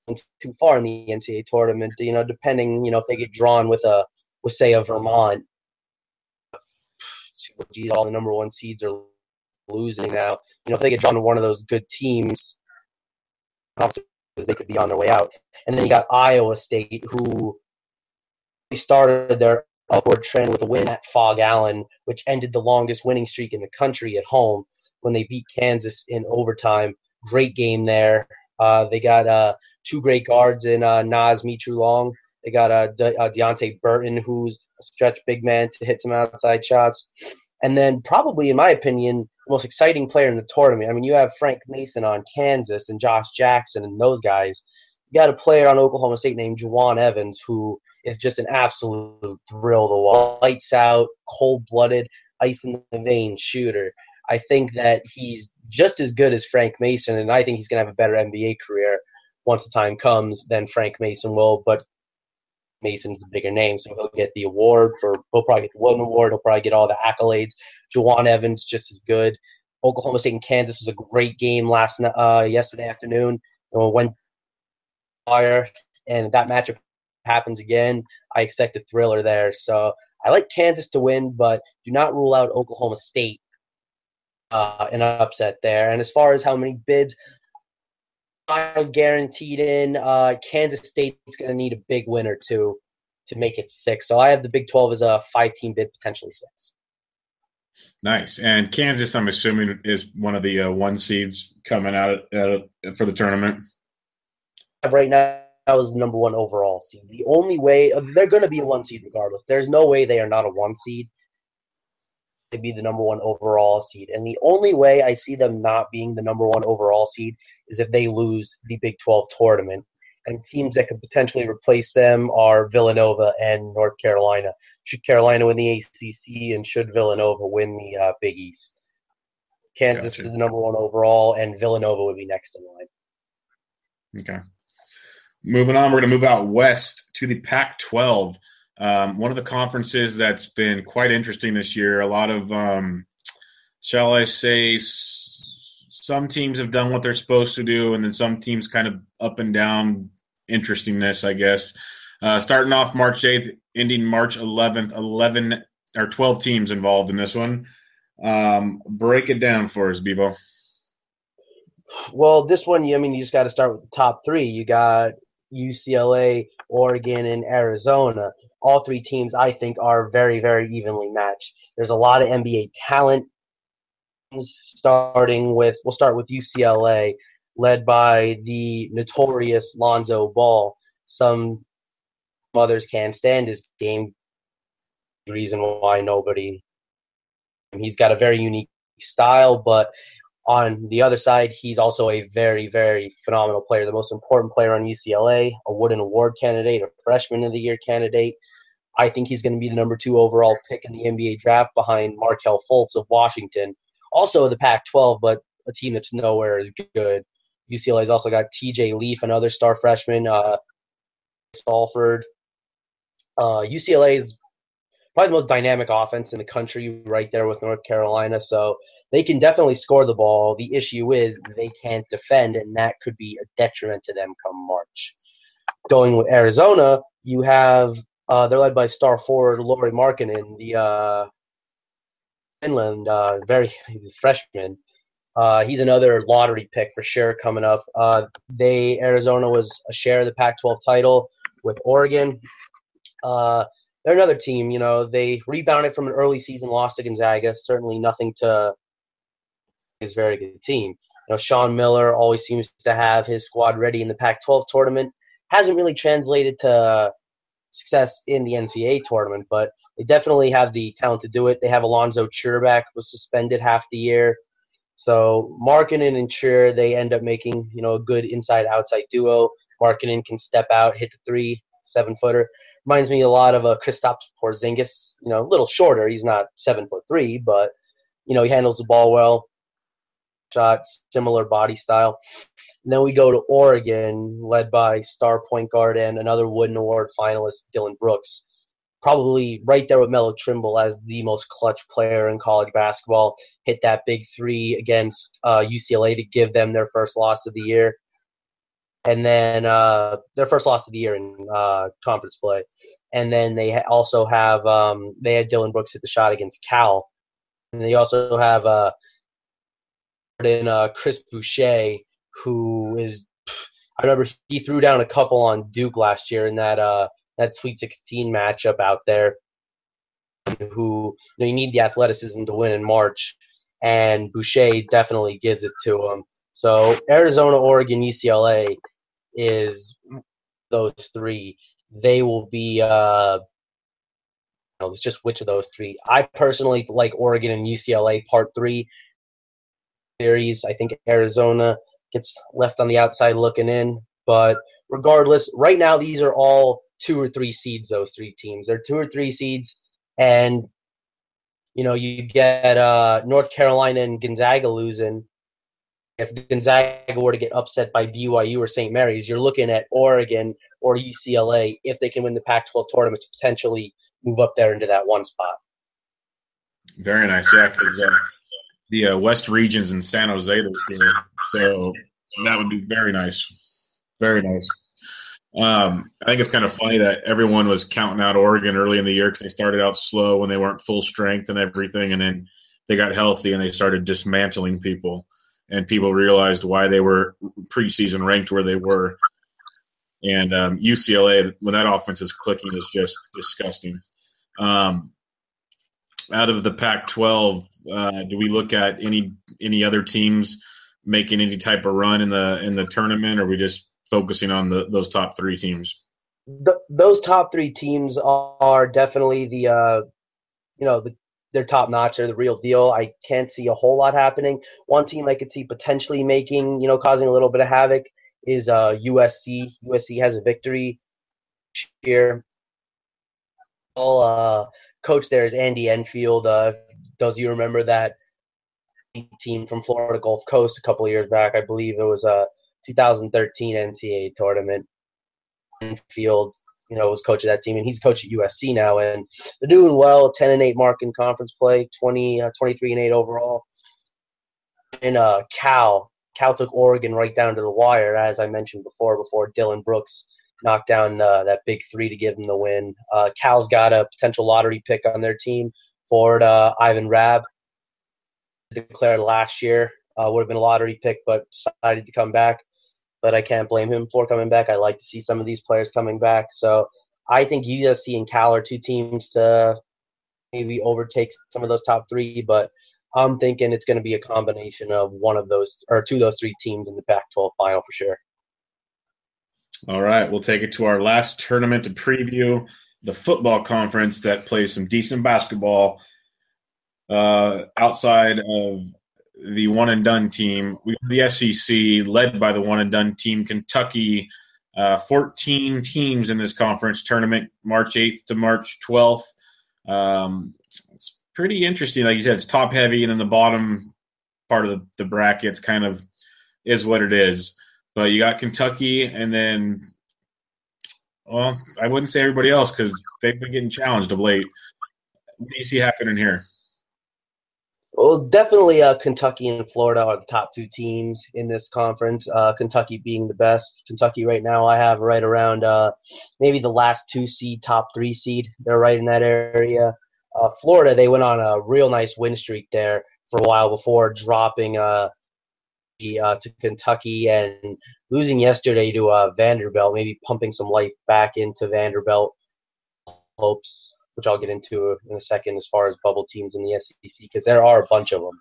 went too far in the NCAA tournament, depending, if they get drawn with say, a Vermont, all the number one seeds are losing now. If they get drawn to one of those good teams, they could be on their way out. And then you got Iowa State, who started their upward trend with a win at Fog Allen, which ended the longest winning streak in the country at home when they beat Kansas in overtime. Great game there. They got two great guards in Nas Mitrulong. They got Deontay Burton, who's a stretch big man to hit some outside shots. And then probably, in my opinion, the most exciting player in the tournament. I mean, you have Frank Mason on Kansas and Josh Jackson and those guys. You got a player on Oklahoma State named Juwan Evans, who is just an absolute thrill to watch. Lights out, cold-blooded, ice in the vein shooter. I think that he's just as good as Frank Mason, and I think he's going to have a better NBA career once the time comes than Frank Mason will, but Mason's the bigger name, so he'll probably get the Wooden Award. He'll probably get all the accolades. Juwan Evans, just as good. Oklahoma State and Kansas was a great game yesterday afternoon. It went fire, and that matchup happens again. I expect a thriller there. So I like Kansas to win, but do not rule out Oklahoma State in an upset there. And as far as how many bids, I'm guaranteed in. Kansas State is going to need a big win or two to make it six. So I have the Big 12 as a 5-team bid, potentially six. Nice. And Kansas, I'm assuming, is one of the one seeds coming out for the tournament. Right now, I was the number one overall seed. The only way – they're going to be a one seed regardless. There's no way they are not a one seed. They'd be the number one overall seed. And the only way I see them not being the number one overall seed is if they lose the Big 12 tournament. And teams that could potentially replace them are Villanova and North Carolina. Should Carolina win the ACC, and should Villanova win the Big East? Kansas is the number one overall, and Villanova would be next in line. Okay. Moving on, we're going to move out west to the Pac-12. One of the conferences that's been quite interesting this year. A lot of, some teams have done what they're supposed to do, and then some teams kind of up and down interestingness, I guess. Starting off March 8th, ending March 11th, 11 or 12 teams involved in this one. Break it down for us, Bevo. Well, this one, you just got to start with the top three. You got UCLA, Oregon, and Arizona. All three teams, I think, are very, very evenly matched. There's a lot of NBA talent, we'll start with UCLA, led by the notorious Lonzo Ball. Some others can't stand his game. The reason why nobody. He's got a very unique style, but on the other side, he's also a very, very phenomenal player, the most important player on UCLA, a Wooden Award candidate, a Freshman of the Year candidate. I think he's going to be the number 2 overall pick in the NBA draft behind Markelle Fultz of Washington, also the Pac-12, but a team that's nowhere as good. UCLA's also got T.J. Leaf, another star freshman, Salford. UCLA is probably the most dynamic offense in the country right there with North Carolina, so they can definitely score the ball. The issue is they can't defend, and that could be a detriment to them come March. Going with Arizona, you have they're led by star forward Lauri Markkanen, the Finland very freshman. He's another lottery pick for sure coming up. Arizona was a share of the Pac-12 title with Oregon. They're another team, you know, they rebounded from an early season loss to Gonzaga. Certainly nothing to his very good team. You know, Sean Miller always seems to have his squad ready in the Pac-12 tournament. Hasn't really translated to success in the NCAA tournament, but they definitely have the talent to do it. They have Alonzo Chirback, was suspended half the year. So Markkanen and Chir, they end up making, you know, a good inside-outside duo. Markkanen can step out, hit the 3, 7-footer. Reminds me a lot of Kristaps Porzingis, you know, a little shorter. He's not 7'3", but, you know, he handles the ball well. Shots, similar body style. And then we go to Oregon, led by star point guard and another Wooden Award finalist, Dillon Brooks. Probably right there with Melo Trimble as the most clutch player in college basketball. Hit that big 3 against UCLA to give them their first loss of the year. And then their first loss of the year in conference play. And then they also have they had Dillon Brooks hit the shot against Cal. And they also have Chris Boucher, who is – I remember he threw down a couple on Duke last year in that Sweet 16 matchup out there. Who, you know, you need the athleticism to win in March, and Boucher definitely gives it to him. So Arizona, Oregon, UCLA – is those three. They will be it's just which of those three. I personally like Oregon and UCLA part 3 series. I think Arizona gets left on the outside looking in. But regardless, right now these are all 2 or 3 seeds, those 3 teams. They're 2 or 3 seeds, and you know, you get North Carolina and Gonzaga losing. If Gonzaga were to get upset by BYU or St. Mary's, you're looking at Oregon or UCLA, if they can win the Pac-12 tournament, to potentially move up there into that 1 spot. Very nice. Yeah, because the West Region's in San Jose this year, so that would be very nice. Very nice. I think it's kind of funny that everyone was counting out Oregon early in the year because they started out slow when they weren't full strength and everything, and then they got healthy and they started dismantling people. And people realized why they were preseason ranked where they were. And UCLA, when that offense is clicking, is just disgusting. Out of the Pac-12, do we look at any other teams making any type of run in the tournament, or are we just focusing on those top 3 teams? Those top 3 teams are definitely they're top-notch. They're the real deal. I can't see a whole lot happening. One team I could see potentially making, you know, causing a little bit of havoc is USC. USC has a victory this year. Coach there is Andy Enfield. Does you remember that team from Florida Gulf Coast a couple of years back? I believe it was a 2013 NCAA tournament. Enfield, you know, was coach of that team, and he's coach at USC now, and they're doing well. 10-8 mark in conference play, 23-8 overall. And Cal took Oregon right down to the wire, as I mentioned before Dillon Brooks knocked down that big 3 to give them the win. Cal's got a potential lottery pick on their team, forward Ivan Rabb, declared last year, would have been a lottery pick, but decided to come back. but I can't blame him for coming back. I like to see some of these players coming back. So I think USC and Cal are two teams to maybe overtake some of those top three, but I'm thinking it's going to be a combination of one of those or two of those three teams in the Pac-12 final for sure. All right, we'll take it to our last tournament to preview, the football conference that plays some decent basketball outside of the one-and-done team. We have the SEC, led by the one-and-done team, Kentucky. 14 teams in this conference tournament, March 8th to March 12th. It's pretty interesting. Like you said, it's top-heavy, and then the bottom part of the brackets kind of is what it is. But you got Kentucky, and then, well, I wouldn't say everybody else because they've been getting challenged of late. What do you see happening here? Well, definitely Kentucky and Florida are the top two teams in this conference, Kentucky being the best. Kentucky right now I have right around maybe the last two seed, top three seed. They're right in that area. Florida, they went on a real nice win streak there for a while before dropping to Kentucky and losing yesterday to Vanderbilt, maybe pumping some life back into Vanderbilt hopes, which I'll get into in a second as far as bubble teams in the SEC because there are a bunch of them.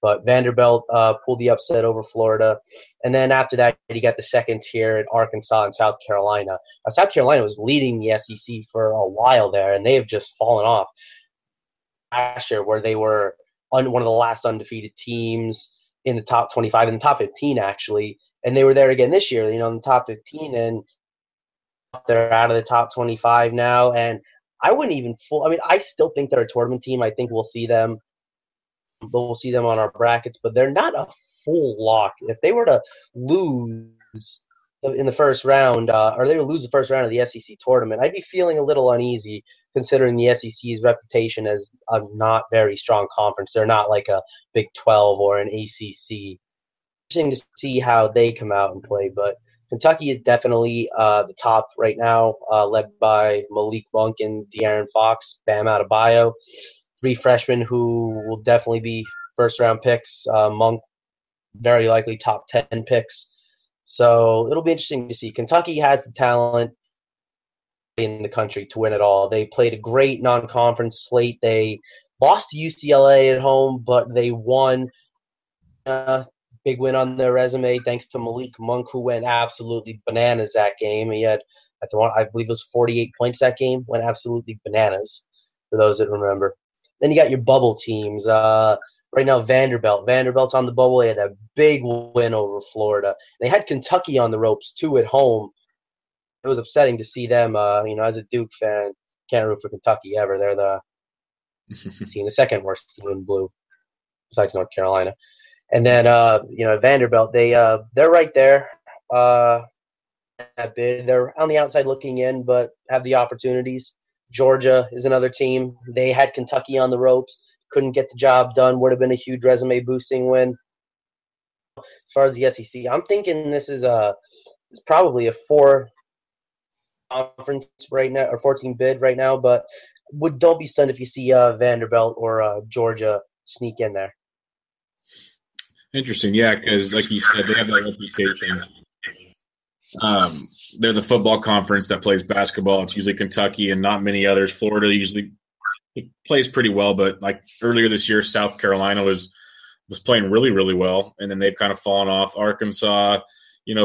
But Vanderbilt pulled the upset over Florida. And then after that, you got the second tier in Arkansas and South Carolina. South Carolina was leading the SEC for a while there, and they have just fallen off. Last year where they were one of the last undefeated teams in the top 25, in the top 15 actually, and they were there again this year, you know, in the top 15, and they're out of the top 25 now, and I wouldn't even I still think they're a tournament team. I think we'll see them on our brackets, but they're not a full lock. If they were to lose in the first round, or they would lose the first round of the SEC tournament, I'd be feeling a little uneasy considering the SEC's reputation as a not very strong conference. They're not like a Big 12 or an ACC. Interesting to see how they come out and play, but Kentucky is definitely the top right now, led by Malik Monk and De'Aaron Fox, Bam Adebayo, three freshmen who will definitely be first-round picks. Monk, very likely top 10 picks. So it'll be interesting to see. Kentucky has the talent in the country to win it all. They played a great non-conference slate. They lost to UCLA at home, but they won. Big win on their resume thanks to Malik Monk, who went absolutely bananas that game. He had, I believe it was 48 points that game, went absolutely bananas, for those that remember. Then you got your bubble teams. Right now, Vanderbilt. Vanderbilt's on the bubble. They had a big win over Florida. They had Kentucky on the ropes, too, at home. It was upsetting to see them. As a Duke fan, can't root for Kentucky ever. They're the second worst team in blue, besides North Carolina. And then, Vanderbilt, they're right there. They're on the outside looking in, but have the opportunities. Georgia is another team. They had Kentucky on the ropes. Couldn't get the job done. Would have been a huge resume-boosting win. As far as the SEC, I'm thinking this is probably a four-conference right now, or 14 bid right now, but don't be stunned if you see Vanderbilt or Georgia sneak in there. Interesting, yeah, because like you said, they have that reputation. They're the football conference that plays basketball. It's usually Kentucky and not many others. Florida usually plays pretty well, but like earlier this year, South Carolina was playing really, really well, and then they've kind of fallen off. Arkansas,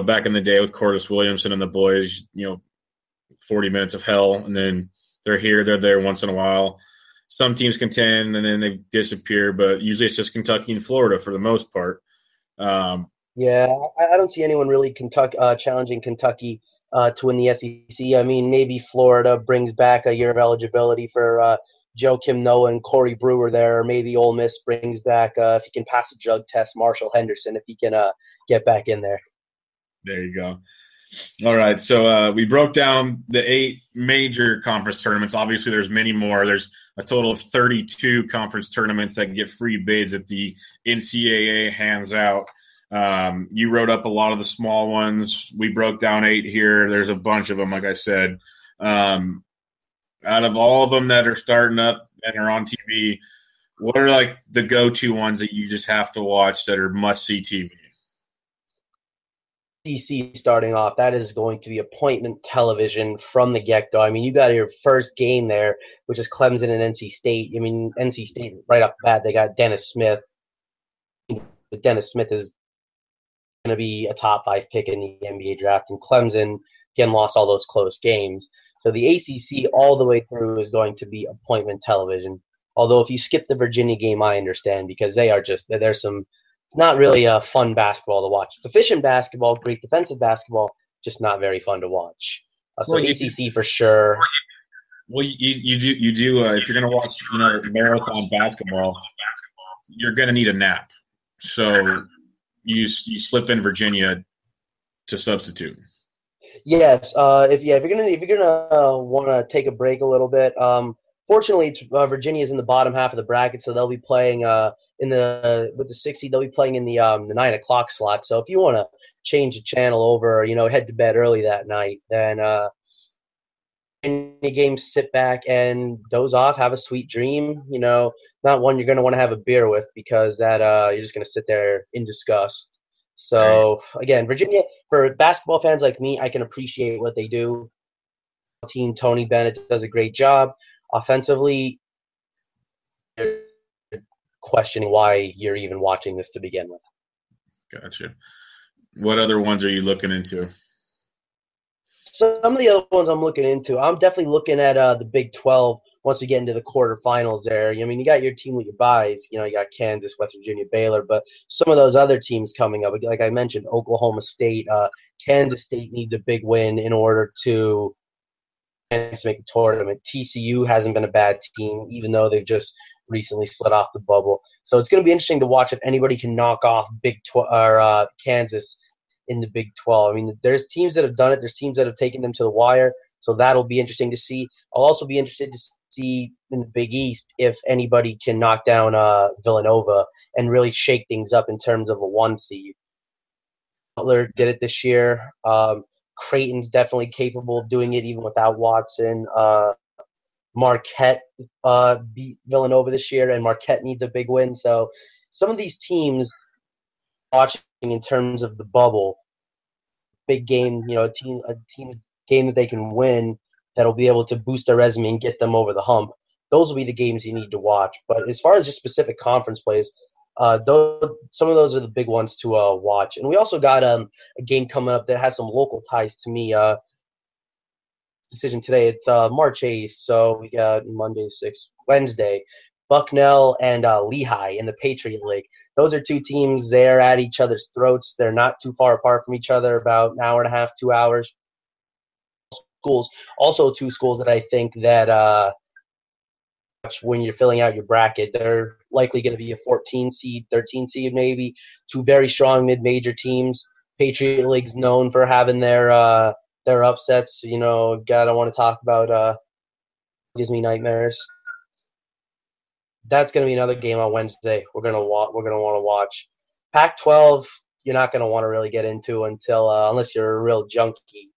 back in the day with Cordis Williamson and the boys, 40 minutes of hell, and then they're there once in a while. Some teams contend, and then they disappear, but usually it's just Kentucky and Florida for the most part. I don't see anyone really challenging Kentucky to win the SEC. I mean, maybe Florida brings back a year of eligibility for Joakim Noah and Corey Brewer there, or maybe Ole Miss brings back, if he can pass a drug test, Marshall Henderson, if he can get back in there. There you go. All right, so we broke down the 8 major conference tournaments. Obviously, there's many more. There's a total of 32 conference tournaments that get free bids that the NCAA hands out. You wrote up a lot of the small ones. We broke down 8 here. There's a bunch of them, like I said. Out of all of them that are starting up and are on TV, what are like the go-to ones that you just have to watch that are must-see TV? SEC starting off, that is going to be appointment television from the get-go. I mean, you got your first game there, which is Clemson and NC State. I mean, NC State, right off the bat, they got Dennis Smith. Dennis Smith is going to be a top-5 pick in the NBA draft, and Clemson, again, lost all those close games. So the ACC all the way through is going to be appointment television. Although if you skip the Virginia game, I understand, because they are just – there's some – it's not really a fun basketball to watch. It's efficient basketball, great defensive basketball, just not very fun to watch. ACC for sure. Well, you do if you're going to watch, you know, marathon basketball, you're going to need a nap. So you slip in Virginia to substitute. Yes, if you're gonna want to take a break a little bit. Fortunately, Virginia is in the bottom half of the bracket, so they'll be playing in the 9 o'clock slot. So if you want to change the channel over, you know, head to bed early that night, then any game, sit back and doze off, have a sweet dream. You know, not one you're going to want to have a beer with, because that you're just going to sit there in disgust. So again, Virginia, for basketball fans like me, I can appreciate what they do. Team Tony Bennett does a great job. Offensively, you're questioning why you're even watching this to begin with. Gotcha. What other ones are you looking into? So some of the other ones I'm looking into, I'm definitely looking at the Big 12 once we get into the quarterfinals there. I mean, you got your team with your buys. You know, you got Kansas, West Virginia, Baylor, but some of those other teams coming up, like I mentioned, Oklahoma State, Kansas State needs a big win in order to – to make the tournament. TCU hasn't been a bad team, even though they've just recently slid off the bubble. So it's going to be interesting to watch if anybody can knock off Kansas in the Big 12. I mean, there's teams that have done it. There's teams that have taken them to the wire. So that'll be interesting to see. I'll also be interested to see in the Big East if anybody can knock down Villanova and really shake things up in terms of a 1 seed. Butler did it this year. Creighton's definitely capable of doing it even without Watson. Marquette beat Villanova this year, and Marquette needs a big win. So some of these teams watching in terms of the bubble, big game, you know, a team game that they can win that'll be able to boost their resume and get them over the hump. Those will be the games you need to watch. But as far as just specific conference plays, some of those are the big ones to watch. And we also got a game coming up that has some local ties to me. Decision today. It's March 8th, so we got Monday, 6th, Wednesday. Bucknell and Lehigh in the Patriot League. Those are two teams. They're at each other's throats. They're not too far apart from each other, about an hour and a half, 2 hours. Schools. Also two schools that I think that when you're filling out your bracket, they're likely going to be a 14 seed, 13 seed maybe, two very strong mid-major teams. Patriot League's known for having their upsets. You know, God, I don't want to talk about gives me nightmares. That's going to be another game on Wednesday. We're going to want to watch. Pac-12, you're not going to want to really get into until unless you're a real junkie.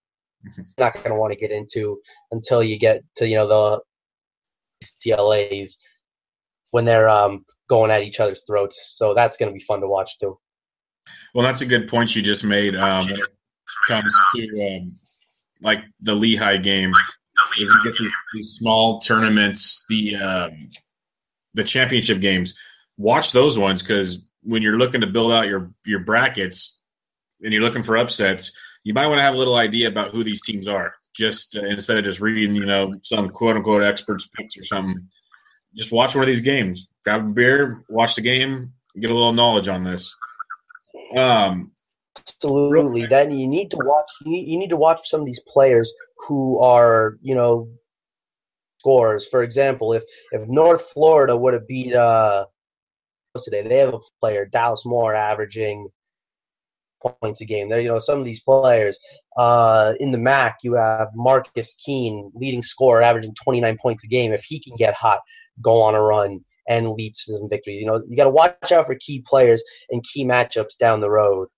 You're not going to want to get into until you get to, you know, the UCLA's when they're going at each other's throats. So that's going to be fun to watch too. Well, that's a good point you just made. When it comes to like the Lehigh game, is you get these small tournaments, the championship games. Watch those ones, because when you're looking to build out your brackets and you're looking for upsets, you might want to have a little idea about who these teams are. Just instead of just reading, you know, some quote-unquote experts' picks or something, just watch one of these games. Grab a beer, watch the game, get a little knowledge on this. Absolutely. Then you need to watch. You need to watch some of these players who are, you know, scorers. For example, if North Florida would have beat today, they have a player, Dallas Moore, averaging points a game. There, you know, some of these players in the MAC, you have Marcus Keene, leading scorer, averaging 29 points a game. If he can get hot, go on a run and lead to some victory. You know, you got to watch out for key players and key matchups down the road.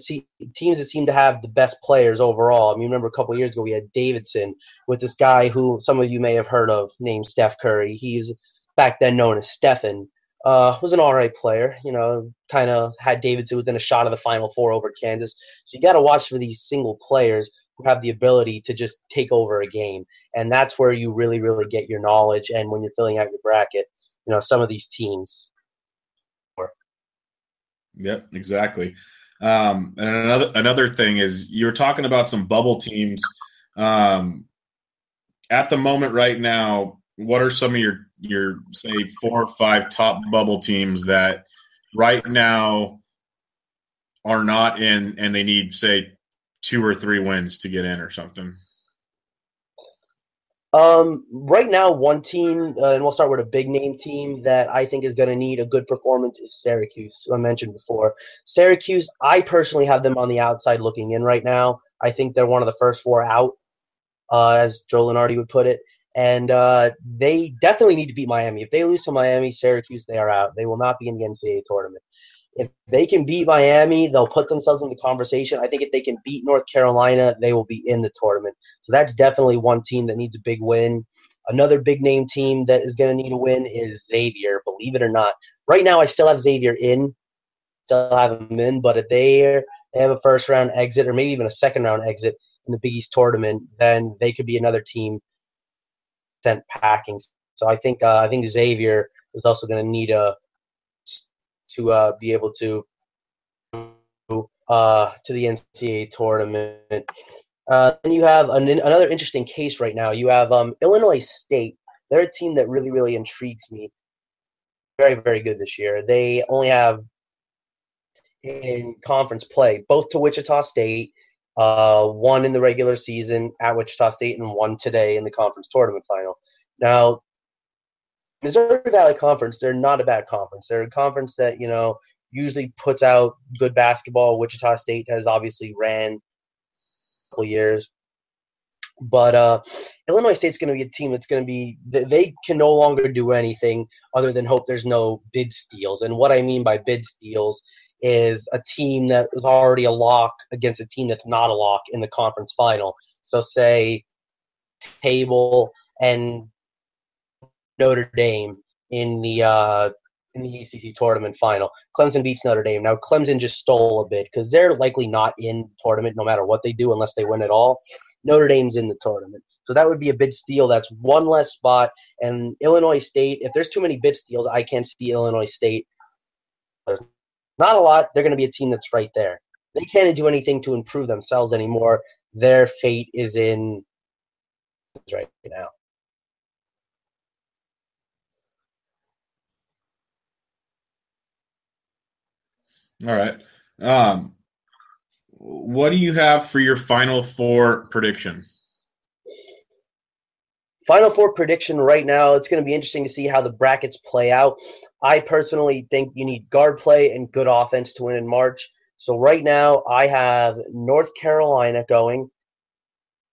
See, teams that seem to have the best players overall. I mean, remember a couple of years ago we had Davidson with this guy who some of you may have heard of named Steph Curry. He's back then known as Stephen. Was an all-right player, you know, kind of had Davidson within a shot of the Final Four over Kansas. So you got to watch for these single players who have the ability to just take over a game. And that's where you really, really get your knowledge. And when you're filling out your bracket, you know, some of these teams. Yep, exactly. And another thing is you were talking about some bubble teams. At the moment right now, what are some of your say 4 or 5 top bubble teams that right now are not in and they need, say, 2 or 3 wins to get in or something? Right now, one team, and we'll start with a big-name team that I think is going to need a good performance is Syracuse, who I mentioned before. Syracuse, I personally have them on the outside looking in right now. I think they're one of the first 4 out, as Joe Lunardi would put it. And they definitely need to beat Miami. If they lose to Miami, Syracuse, they are out. They will not be in the NCAA tournament. If they can beat Miami, they'll put themselves in the conversation. I think if they can beat North Carolina, they will be in the tournament. So that's definitely one team that needs a big win. Another big-name team that is going to need a win is Xavier, believe it or not. Right now, I still have Xavier in. Still have them in, but if they have a first-round exit or maybe even a second-round exit in the Big East tournament, then they could be another team packing. So I think Xavier is also going to need to be able to to the NCAA tournament. Then you have another interesting case right now. You have Illinois State. They're a team that really, really intrigues me. Very, very good this year. They only have in conference play, both to Wichita State. One in the regular season at Wichita State and one today in the conference tournament final. Now, Missouri Valley Conference, they're not a bad conference. They're a conference that, you know, usually puts out good basketball. Wichita State has obviously ran a couple years. But Illinois State's going to be a team that's going to be – they can no longer do anything other than hope there's no bid steals. And what I mean by bid steals is a team that was already a lock against a team that's not a lock in the conference final. So say Table and Notre Dame in the ACC tournament final. Clemson beats Notre Dame. Now Clemson just stole a bid because they're likely not in the tournament no matter what they do unless they win at all. Notre Dame's in the tournament. So that would be a bid steal. That's one less spot. And Illinois State, if there's too many bid steals, I can't see Illinois State. There's not a lot. They're going to be a team that's right there. They can't do anything to improve themselves anymore. Their fate is in right now. All right. What do you have for your Final Four prediction? Final Four prediction right now, it's going to be interesting to see how the brackets play out. I personally think you need guard play and good offense to win in March. So right now I have North Carolina going,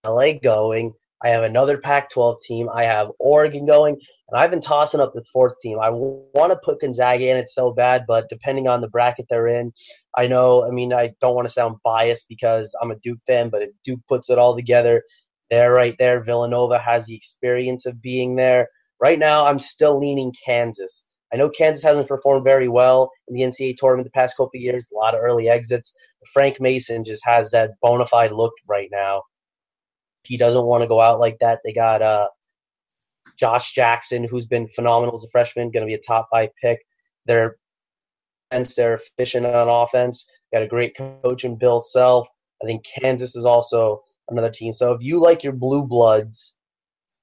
LA going. I have another Pac-12 team. I have Oregon going, and I've been tossing up the fourth team. I want to put Gonzaga in it so bad, but depending on the bracket they're in, I don't want to sound biased because I'm a Duke fan, but if Duke puts it all together, they're right there. Villanova has the experience of being there. Right now I'm still leaning Kansas. I know Kansas hasn't performed very well in the NCAA tournament the past couple of years, a lot of early exits. Frank Mason just has that bona fide look right now. He doesn't want to go out like that. They got Josh Jackson, who's been phenomenal as a freshman, going to be a top 5 pick. They're efficient on offense. Got a great coach in Bill Self. I think Kansas is also another team. So if you like your blue bloods,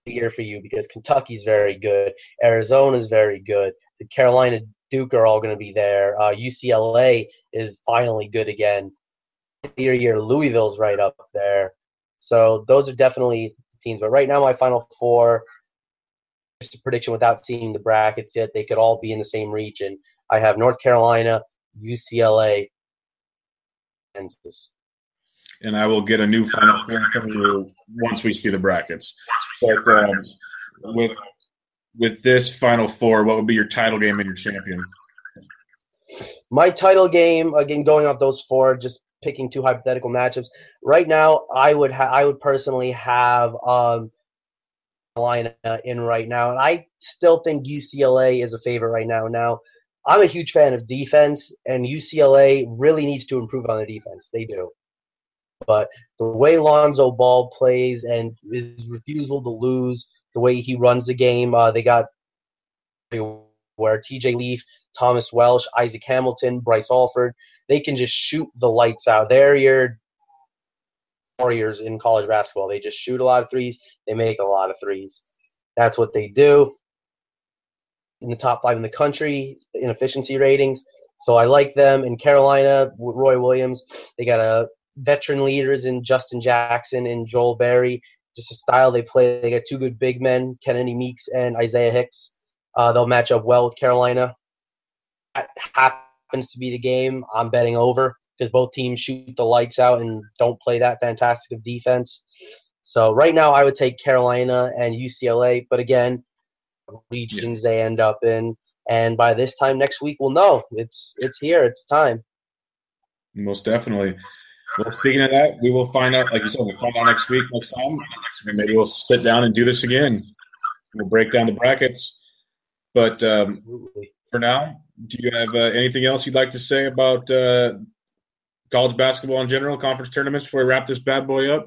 year for you, because Kentucky's very good, Arizona's very good, the Carolina, Duke are all going to be there, UCLA is finally good again, Louisville's right up there. So those are definitely the teams, but right now my Final Four, just a prediction without seeing the brackets yet, they could all be in the same region. I have North Carolina, UCLA, Kansas. And I will get a new Final Four from you once we see the brackets. But with this Final Four, what would be your title game and your champion? My title game, again, going off those 4, just picking 2 hypothetical matchups. Right now, I would personally have Carolina in right now, and I still think UCLA is a favorite right now. Now, I'm a huge fan of defense, and UCLA really needs to improve on their defense. They do. But the way Lonzo Ball plays and his refusal to lose, the way he runs the game, they got where TJ Leaf, Thomas Welsh, Isaac Hamilton, Bryce Alford, they can just shoot the lights out. They're your Warriors in college basketball. They just shoot a lot of threes. They make a lot of threes. That's what they do. In the top five in the country in efficiency ratings. So I like them. In Carolina, Roy Williams, they got a veteran leaders in Justin Jackson and Joel Berry. Just the style they play. They got two good big men, Kennedy Meeks and Isaiah Hicks. They'll match up well with Carolina. That happens to be the game I'm betting over because both teams shoot the lights out and don't play that fantastic of defense. So right now I would take Carolina and UCLA, but again, regions they end up in, and by this time next week we'll know it's here, it's time. Most definitely. Well, speaking of that, we will find out, like you said, we'll find out next week, next time, and maybe we'll sit down and do this again. We'll break down the brackets. But for now, do you have anything else you'd like to say about college basketball in general, conference tournaments, before we wrap this bad boy up?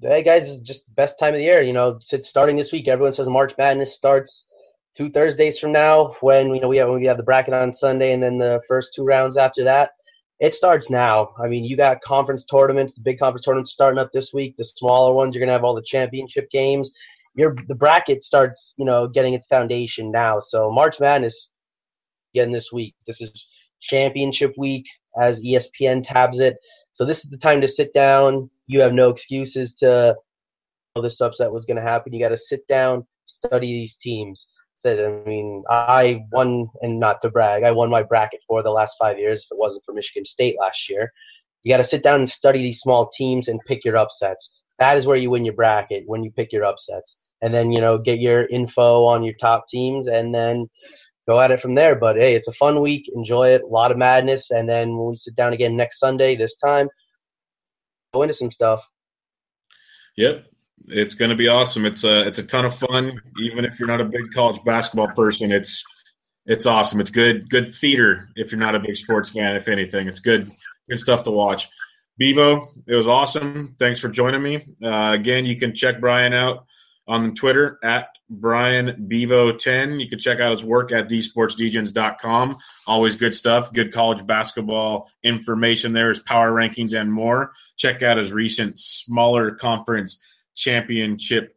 Hey, guys, it's just the best time of the year. You know, it's starting this week. Everyone says March Madness starts 2 Thursdays from now when, you know, we have the bracket on Sunday and then the first two rounds after that. It starts now. I mean, you got conference tournaments, the big conference tournaments starting up this week. The smaller ones, you're going to have all the championship games. The bracket starts, you know, getting its foundation now. So March Madness, again, this week. This is championship week, as ESPN tabs it. So this is the time to sit down. You have no excuses to know this upset was going to happen. You got to sit down, study these teams. So, I mean, I won, and not to brag, I won my bracket for the last 5 years if it wasn't for Michigan State last year. You got to sit down and study these small teams and pick your upsets. That is where you win your bracket, when you pick your upsets. And then, you know, get your info on your top teams and then go at it from there. But, hey, it's a fun week. Enjoy it. A lot of madness. And then when we sit down again next Sunday, this time, go into some stuff. Yep. It's going to be awesome. It's a ton of fun. Even if you're not a big college basketball person, it's awesome. It's good theater if you're not a big sports fan, if anything. It's good stuff to watch. Bevo, it was awesome. Thanks for joining me. Again, you can check Brian out on Twitter at BrianBevo10. You can check out his work at thesportsdegens.com. Always good stuff, good college basketball information there, his power rankings and more. Check out his recent smaller conference championship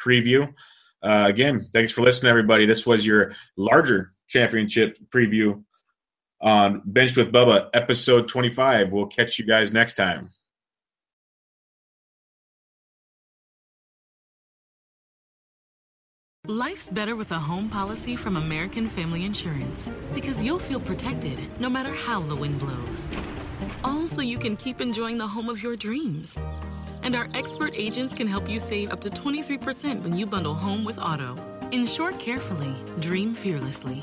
preview. Again, thanks for listening, everybody. This was your larger championship preview on Benched with Bubba, episode 25. We'll catch you guys next time. Life's better with a home policy from American Family Insurance because you'll feel protected no matter how the wind blows. Also, you can keep enjoying the home of your dreams. And our expert agents can help you save up to 23% when you bundle home with auto. Insure carefully, dream fearlessly.